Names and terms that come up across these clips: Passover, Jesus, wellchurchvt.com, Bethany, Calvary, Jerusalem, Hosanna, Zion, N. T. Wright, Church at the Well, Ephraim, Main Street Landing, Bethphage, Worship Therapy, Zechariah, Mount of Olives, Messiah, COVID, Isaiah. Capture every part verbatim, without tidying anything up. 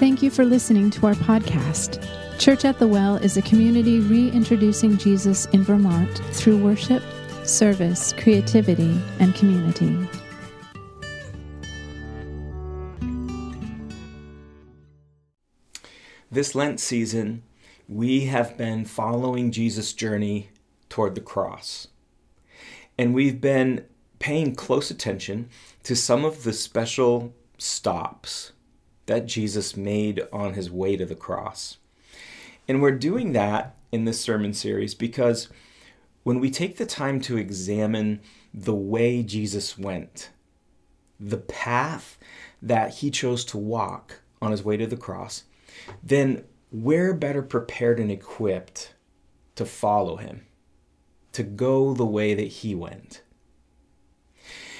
Thank you for listening to our podcast. Church at the Well is a community reintroducing Jesus in Vermont through worship, service, creativity, and community. This Lent season, we have been following Jesus' journey toward the cross. And we've been paying close attention to some of the special stops that Jesus made on his way to the cross. And we're doing that in this sermon series because when we take the time to examine the way Jesus went, the path that he chose to walk on his way to the cross, then we're better prepared and equipped to follow him, to go the way that he went.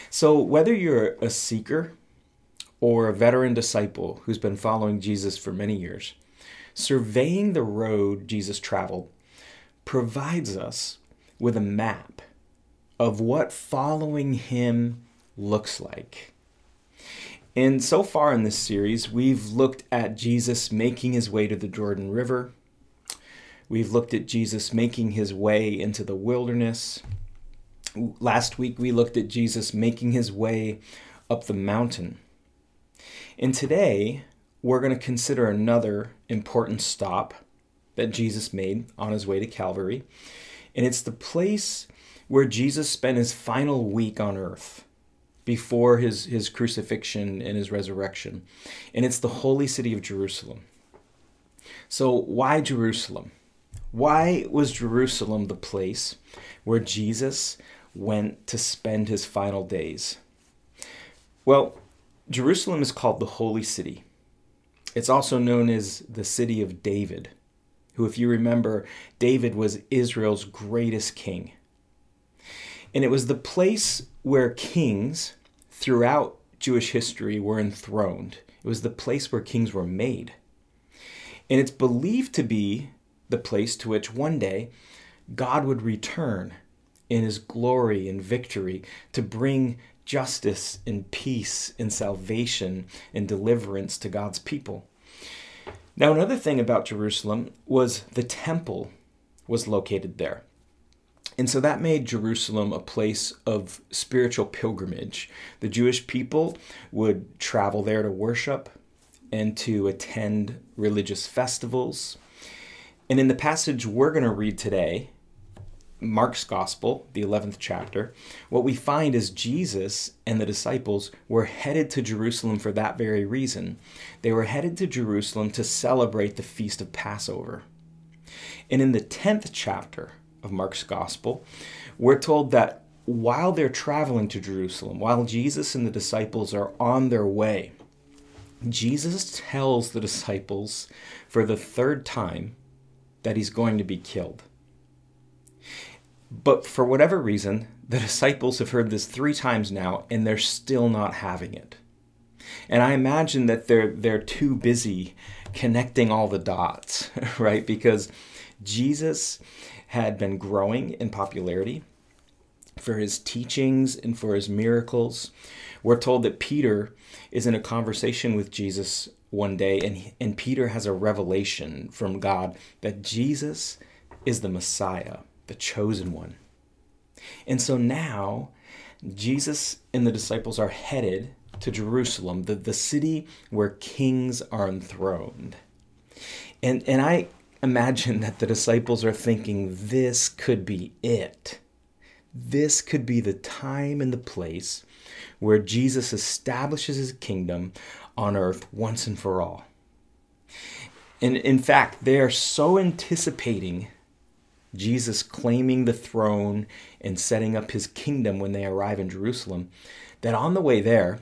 So whether you're a seeker or a veteran disciple who's been following Jesus for many years, surveying the road Jesus traveled provides us with a map of what following him looks like. And so far in this series, we've looked at Jesus making his way to the Jordan River. We've looked at Jesus making his way into the wilderness. Last week, we looked at Jesus making his way up the mountain. And today, we're going to consider another important stop that Jesus made on his way to Calvary. And it's the place where Jesus spent his final week on earth before his, his crucifixion and his resurrection. And it's the holy city of Jerusalem. So why Jerusalem? Why was Jerusalem the place where Jesus went to spend his final days? Well, Jerusalem is called the holy city. It's also known as the city of David, who, if you remember, David was Israel's greatest king. And it was the place where kings throughout Jewish history were enthroned. It was the place where kings were made. And it's believed to be the place to which one day God would return in his glory and victory to bring justice and peace and salvation and deliverance to God's people. Now, another thing about Jerusalem was the temple was located there. And so that made Jerusalem a place of spiritual pilgrimage. The Jewish people would travel there to worship and to attend religious festivals. And in the passage we're going to read today, Mark's Gospel, the eleventh chapter, what we find is Jesus and the disciples were headed to Jerusalem for that very reason. They were headed to Jerusalem to celebrate the Feast of Passover. And in the tenth chapter of Mark's Gospel, we're told that while they're traveling to Jerusalem, while Jesus and the disciples are on their way, Jesus tells the disciples for the third time that he's going to be killed. But for whatever reason, the disciples have heard this three times now, and they're still not having it. And I imagine that they're they're too busy connecting all the dots, right? Because Jesus had been growing in popularity for his teachings and for his miracles. We're told that Peter is in a conversation with Jesus one day, and he, and Peter has a revelation from God that Jesus is the Messiah, the chosen one. And so now Jesus and the disciples are headed to Jerusalem, the, the city where kings are enthroned. And, and I imagine that the disciples are thinking, this could be it. This could be the time and the place where Jesus establishes his kingdom on earth once and for all. And in fact, they are so anticipating Jesus claiming the throne and setting up his kingdom when they arrive in Jerusalem, that on the way there,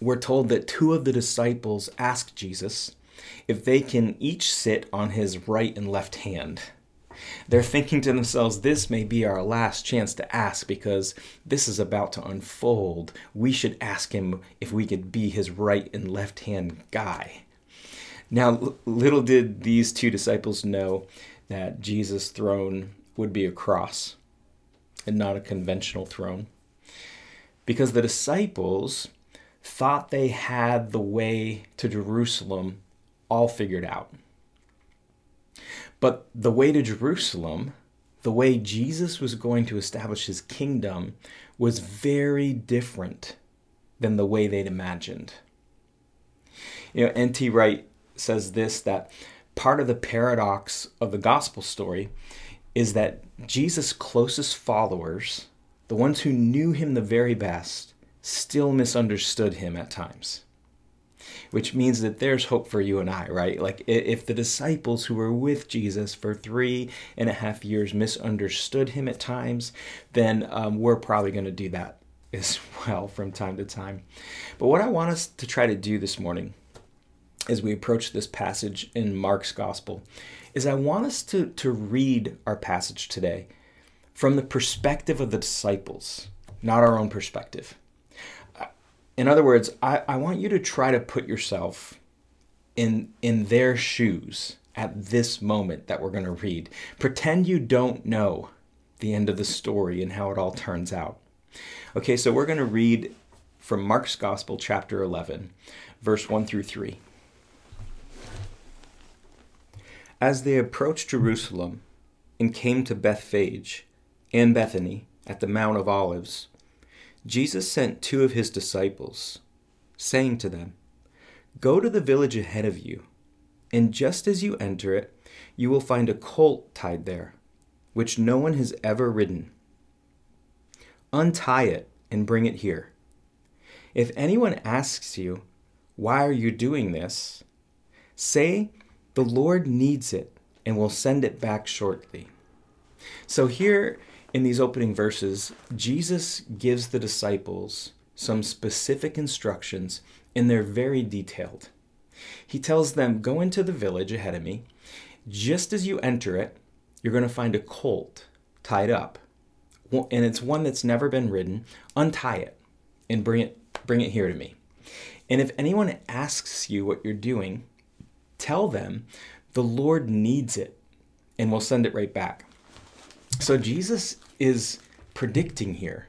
we're told that two of the disciples ask Jesus if they can each sit on his right and left hand. They're thinking to themselves, this may be our last chance to ask because this is about to unfold. We should ask him if we could be his right and left hand guy. Now, little did these two disciples know that Jesus' throne would be a cross and not a conventional throne. Because the disciples thought they had the way to Jerusalem all figured out. But the way to Jerusalem, the way Jesus was going to establish his kingdom, was very different than the way they'd imagined. You know, N T Wright says this, that part of the paradox of the gospel story is that Jesus' closest followers, the ones who knew him the very best, still misunderstood him at times. Which means that there's hope for you and I, right? Like if the disciples who were with Jesus for three and a half years misunderstood him at times, then um, we're probably going to do that as well from time to time. But what I want us to try to do this morning as we approach this passage in Mark's gospel is I want us to, to read our passage today from the perspective of the disciples, not our own perspective. In other words, I, I want you to try to put yourself in, in their shoes at this moment that we're going to read. Pretend you don't know the end of the story and how it all turns out. Okay, so we're going to read from Mark's Gospel, chapter eleven, verse one through three. As they approached Jerusalem and came to Bethphage and Bethany at the Mount of Olives, Jesus sent two of his disciples, saying to them, "Go to the village ahead of you, and just as you enter it, you will find a colt tied there, which no one has ever ridden. Untie it and bring it here. If anyone asks you, 'Why are you doing this?' say, 'The Lord needs it and will send it back shortly.'" So here, in these opening verses, Jesus gives the disciples some specific instructions, and they're very detailed. He tells them, go into the village ahead of me. Just as you enter it, you're going to find a colt tied up, and it's one that's never been ridden. Untie it and bring it, bring it here to me. And if anyone asks you what you're doing, tell them the Lord needs it and will send it right back. So Jesus is predicting here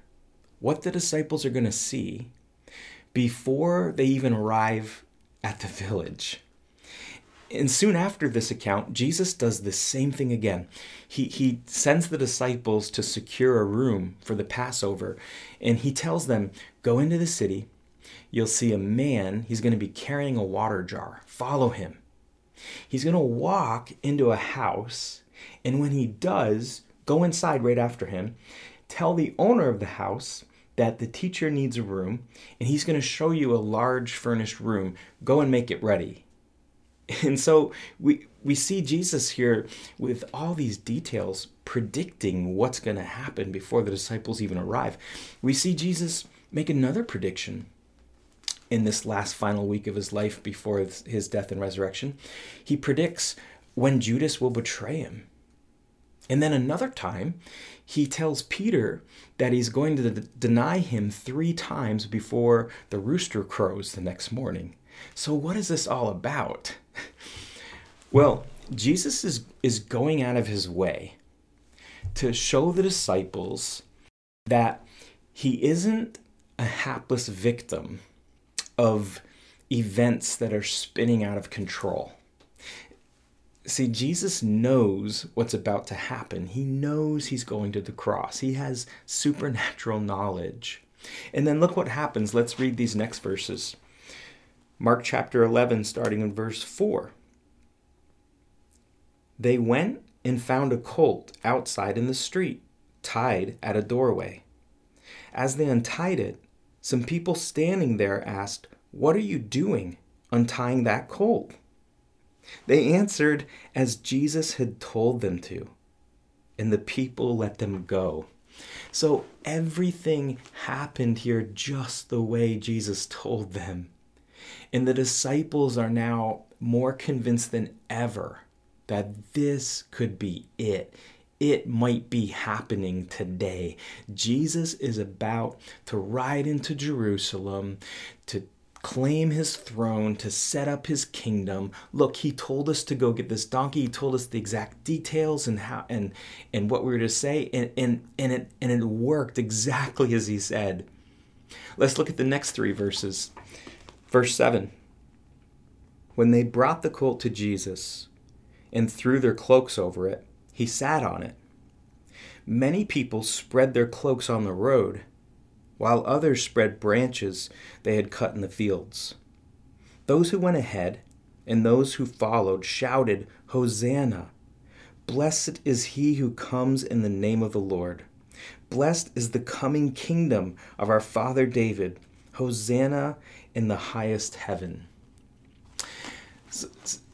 what the disciples are going to see before they even arrive at the village. And soon after this account, Jesus does the same thing again. He he sends the disciples to secure a room for the Passover, and he tells them, go into the city, you'll see a man, he's going to be carrying a water jar, follow him. He's going to walk into a house, and when he does, go inside right after him, tell the owner of the house that the teacher needs a room, and he's going to show you a large furnished room. Go and make it ready. And so we we see Jesus here with all these details predicting what's going to happen before the disciples even arrive. We see Jesus make another prediction in this last final week of his life before his death and resurrection. He predicts when Judas will betray him. And then another time, he tells Peter that he's going to d- deny him three times before the rooster crows the next morning. So what is this all about? Well, Jesus is, is going out of his way to show the disciples that he isn't a hapless victim of events that are spinning out of control. See, Jesus knows what's about to happen. He knows he's going to the cross. He has supernatural knowledge. And then look what happens. Let's read these next verses. Mark chapter eleven, starting in verse four. They went and found a colt outside in the street, tied at a doorway. As they untied it, some people standing there asked, "What are you doing untying that colt?" They answered as Jesus had told them to, and the people let them go. So everything happened here just the way Jesus told them. And the disciples are now more convinced than ever that this could be it. It might be happening today. Jesus is about to ride into Jerusalem to claim his throne, to set up his kingdom. Look, he told us to go get this donkey. He told us the exact details and how and and what we were to say, and and and it and it worked exactly as he said. Let's look at the next three verses. Verse seven. When they brought the colt to Jesus and threw their cloaks over it, he sat on it. Many people spread their cloaks on the road, while others spread branches they had cut in the fields. Those who went ahead and those who followed shouted, "Hosanna! Blessed is he who comes in the name of the Lord. Blessed is the coming kingdom of our father David. Hosanna in the highest heaven." So,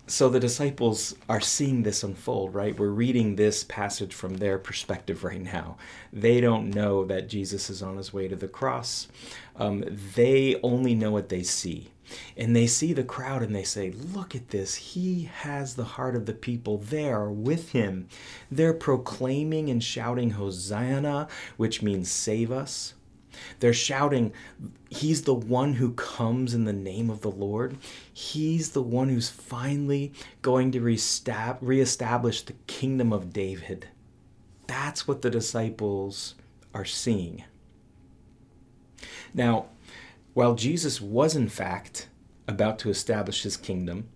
so the disciples are seeing this unfold, right? We're reading this passage from their perspective right now. They don't know that Jesus is on his way to the cross. Um, they only know what they see. And they see the crowd and they say, "Look at this. He has the heart of the people there with him." They're proclaiming and shouting Hosanna, which means save us. They're shouting, "He's the one who comes in the name of the Lord. He's the one who's finally going to reestablish the kingdom of David." That's what the disciples are seeing. Now, while Jesus was, in fact, about to establish his kingdom,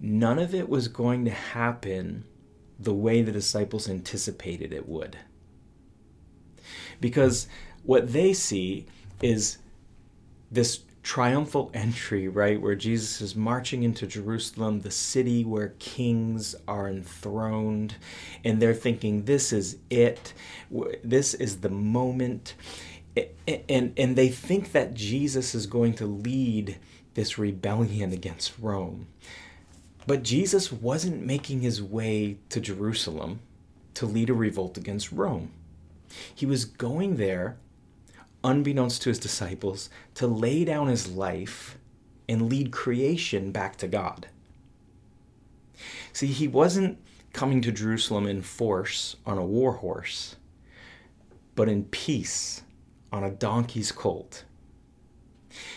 none of it was going to happen the way the disciples anticipated it would. Because what they see is this triumphal entry, right, where Jesus is marching into Jerusalem, the city where kings are enthroned, and they're thinking, this is it, this is the moment. And, and they think that Jesus is going to lead this rebellion against Rome. But Jesus wasn't making his way to Jerusalem to lead a revolt against Rome. He was going there, unbeknownst to his disciples, to lay down his life and lead creation back to God. See, he wasn't coming to Jerusalem in force on a war horse, but in peace, on a donkey's colt.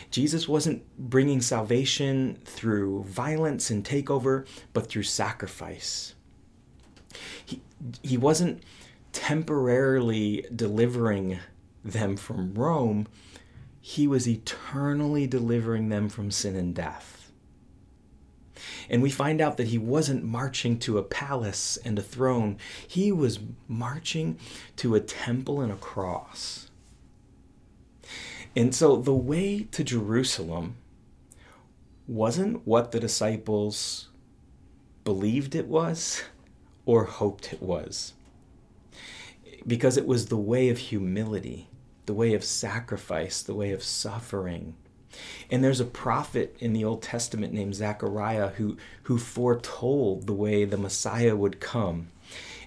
Jesus wasn't bringing salvation through violence and takeover, but through sacrifice. He, he wasn't temporarily delivering them from Rome. He was eternally delivering them from sin and death. And we find out that he wasn't marching to a palace and a throne. He was marching to a temple and a cross. And so the way to Jerusalem wasn't what the disciples believed it was or hoped it was, because it was the way of humility, the way of sacrifice, the way of suffering. And there's a prophet in the Old Testament named Zechariah who, who foretold the way the Messiah would come.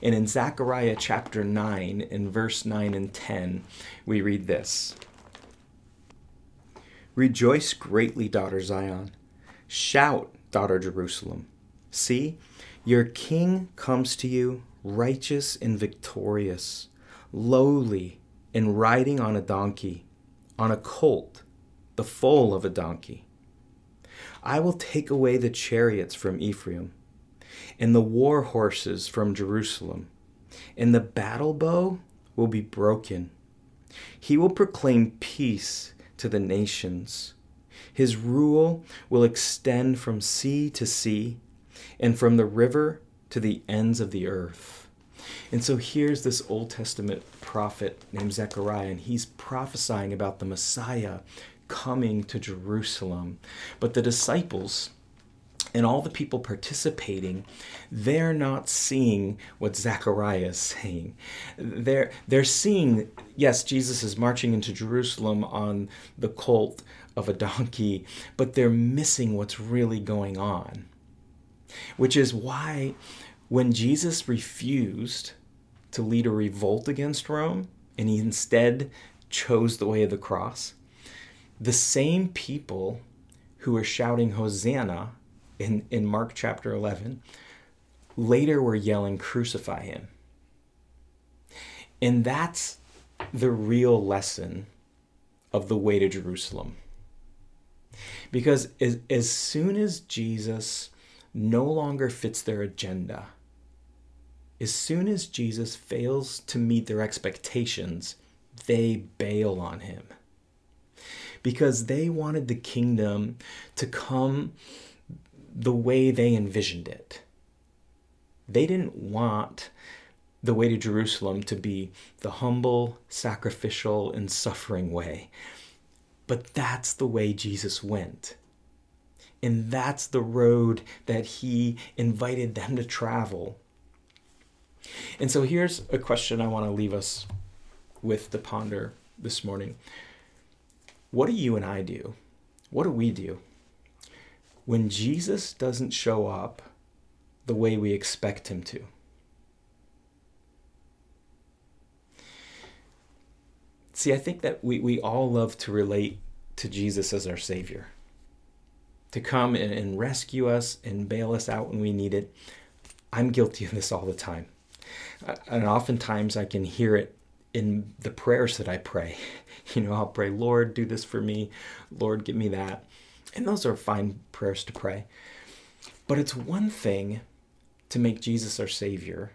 And in Zechariah chapter nine, in verse nine and ten, we read this. "Rejoice greatly, daughter Zion. Shout, daughter Jerusalem. See, your king comes to you, righteous and victorious, lowly and riding on a donkey, on a colt, the foal of a donkey. I will take away the chariots from Ephraim, and the war horses from Jerusalem, and the battle bow will be broken. He will proclaim peace to the nations. His rule will extend from sea to sea and from the river to the ends of the earth." And so here's this Old Testament prophet named Zechariah, and he's prophesying about the Messiah coming to Jerusalem. But the disciples and all the people participating, they're not seeing what Zechariah is saying. They're, they're seeing, yes, Jesus is marching into Jerusalem on the colt of a donkey, but they're missing what's really going on. Which is why when Jesus refused to lead a revolt against Rome, and he instead chose the way of the cross, the same people who are shouting Hosanna In, in Mark chapter eleven, later we're yelling, "Crucify him." And that's the real lesson of the way to Jerusalem. Because as, as soon as Jesus no longer fits their agenda, as soon as Jesus fails to meet their expectations, they bail on him. because they wanted the kingdom to come the way they envisioned it. They didn't want the way to Jerusalem to be the humble, sacrificial, and suffering way. But that's the way Jesus went. And that's the road that he invited them to travel. And so here's a question I want to leave us with to ponder this morning. What do you and I do? What do we do when Jesus doesn't show up the way we expect him to? See, I think that we, we all love to relate to Jesus as our Savior, to come and, and rescue us and bail us out when we need it. I'm guilty of this all the time. And oftentimes I can hear it in the prayers that I pray. You know, I'll pray, Lord, do this for me. Lord, give me that. And those are fine prayers to pray. But it's one thing to make Jesus our Savior,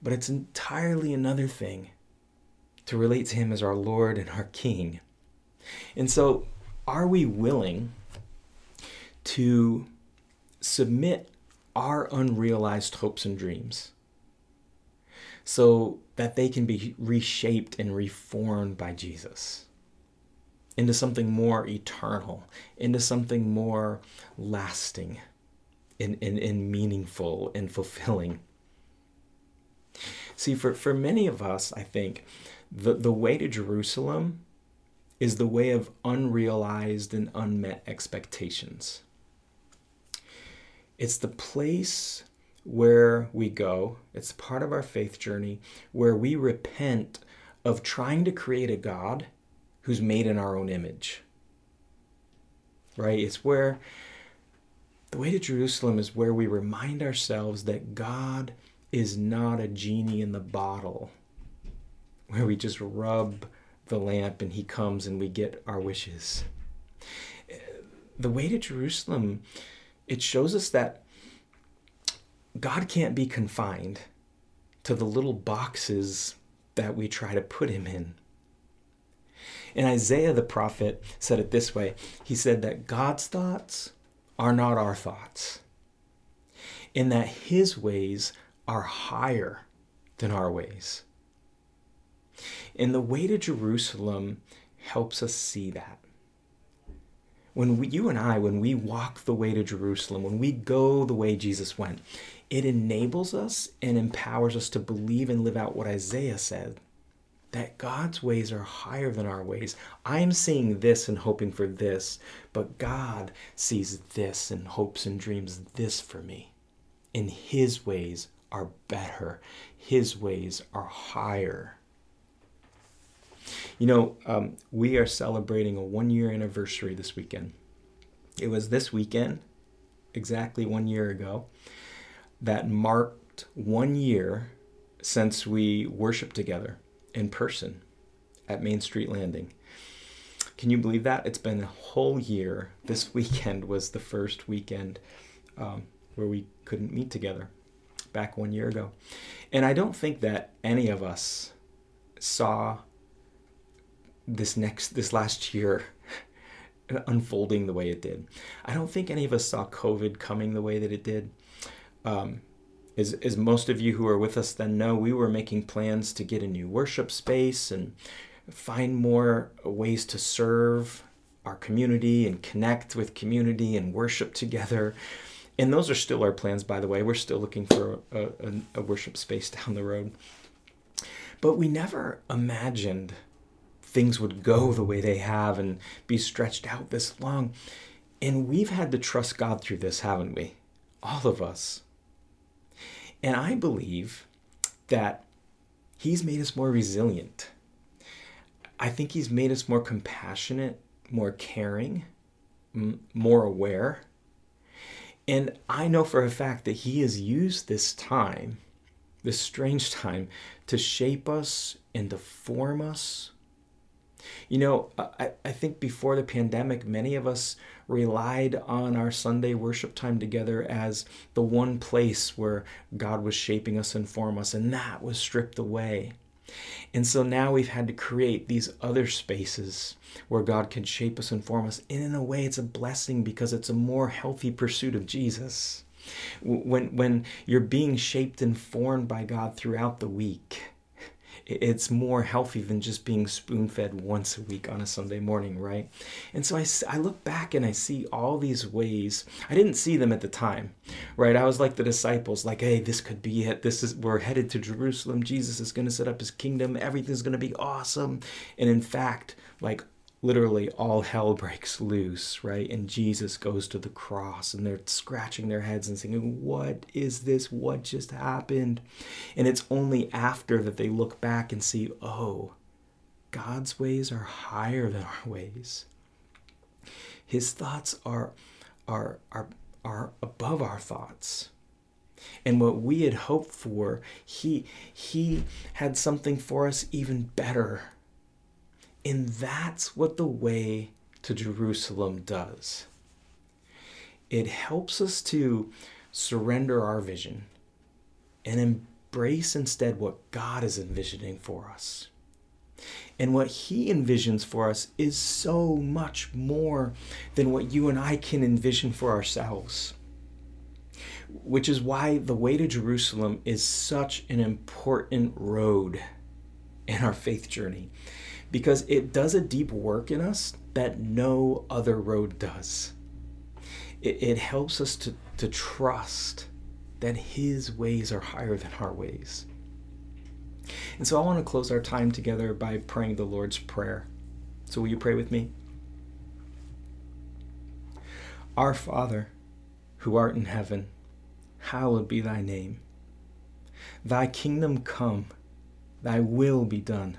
but it's entirely another thing to relate to him as our Lord and our King. And so, are we willing to submit our unrealized hopes and dreams so that they can be reshaped and reformed by Jesus into something more eternal, into something more lasting and, and, and meaningful and fulfilling? See, for, for many of us, I think, The, the way to Jerusalem is the way of unrealized and unmet expectations. It's the place where we go, it's part of our faith journey, where we repent of trying to create a God who's made in our own image. Right? It's where the way to Jerusalem is where we remind ourselves that God is not a genie in the bottle, where we just rub the lamp and he comes and we get our wishes. The way to Jerusalem, it shows us that God can't be confined to the little boxes that we try to put him in. And Isaiah the prophet said it this way. He said that God's thoughts are not our thoughts, and that his ways are higher than our ways. And the way to Jerusalem helps us see that. When we, you and I, when we walk the way to Jerusalem, when we go the way Jesus went, it enables us and empowers us to believe and live out what Isaiah said, that God's ways are higher than our ways. I'm seeing this and hoping for this, but God sees this and hopes and dreams this for me. And his ways are better. His ways are higher. You know, um, we are celebrating a one-year anniversary this weekend. It was this weekend, exactly one year ago, that marked one year since we worshiped together in person at Main Street Landing. Can you believe that? It's been a whole year. This weekend was the first weekend um, where we couldn't meet together back one year ago. And I don't think that any of us saw this next, this last year unfolding the way it did. I don't think any of us saw COVID coming the way that it did. Um, as, as most of you who are with us then know, we were making plans to get a new worship space and find more ways to serve our community and connect with community and worship together. And those are still our plans, by the way. We're still looking for a, a, a worship space down the road. But we never imagined things would go the way they have and be stretched out this long. And we've had to trust God through this, haven't we? All of us. And I believe that he's made us more resilient. I think he's made us more compassionate, more caring, m- more aware. And I know for a fact that he has used this time, this strange time, to shape us and to form us. You know, I, I think before the pandemic, many of us relied on our Sunday worship time together as the one place where God was shaping us and forming us, and that was stripped away. And so now we've had to create these other spaces where God can shape us and form us. And in a way, it's a blessing because it's a more healthy pursuit of Jesus. When, when you're being shaped and formed by God throughout the week, it's more healthy than just being spoon-fed once a week on a Sunday morning, right? And so I, I look back and I see all these ways. I didn't see them at the time, right? I was like the disciples, like, hey, this could be it. This is, we're headed to Jerusalem. Jesus is going to set up his kingdom. Everything's going to be awesome. And in fact, like, literally all hell breaks loose, right? And Jesus goes to the cross and they're scratching their heads and saying, what is this? What just happened? And it's only after that they look back and see, oh, God's ways are higher than our ways. His thoughts are, are, are, are above our thoughts. And what we had hoped for, he, he had something for us even better. And that's what the way to Jerusalem does. It helps us to surrender our vision and embrace instead what God is envisioning for us. And what he envisions for us is so much more than what you and I can envision for ourselves. Which is why the way to Jerusalem is such an important road in our faith journey. Because it does a deep work in us that no other road does. It, it helps us to, to trust that his ways are higher than our ways. And so I want to close our time together by praying the Lord's Prayer. So will you pray with me? Our Father, who art in heaven, hallowed be thy name. Thy kingdom come, thy will be done,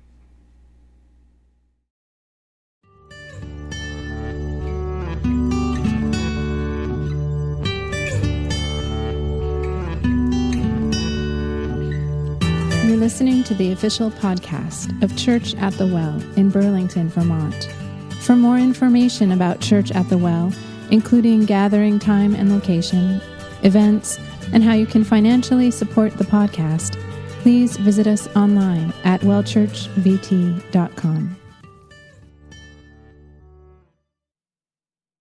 You're listening to the official podcast of Church at the Well in Burlington, Vermont. For more information about Church at the Well, including gathering time and location, events, and how you can financially support the podcast, please visit us online at well church v t dot com.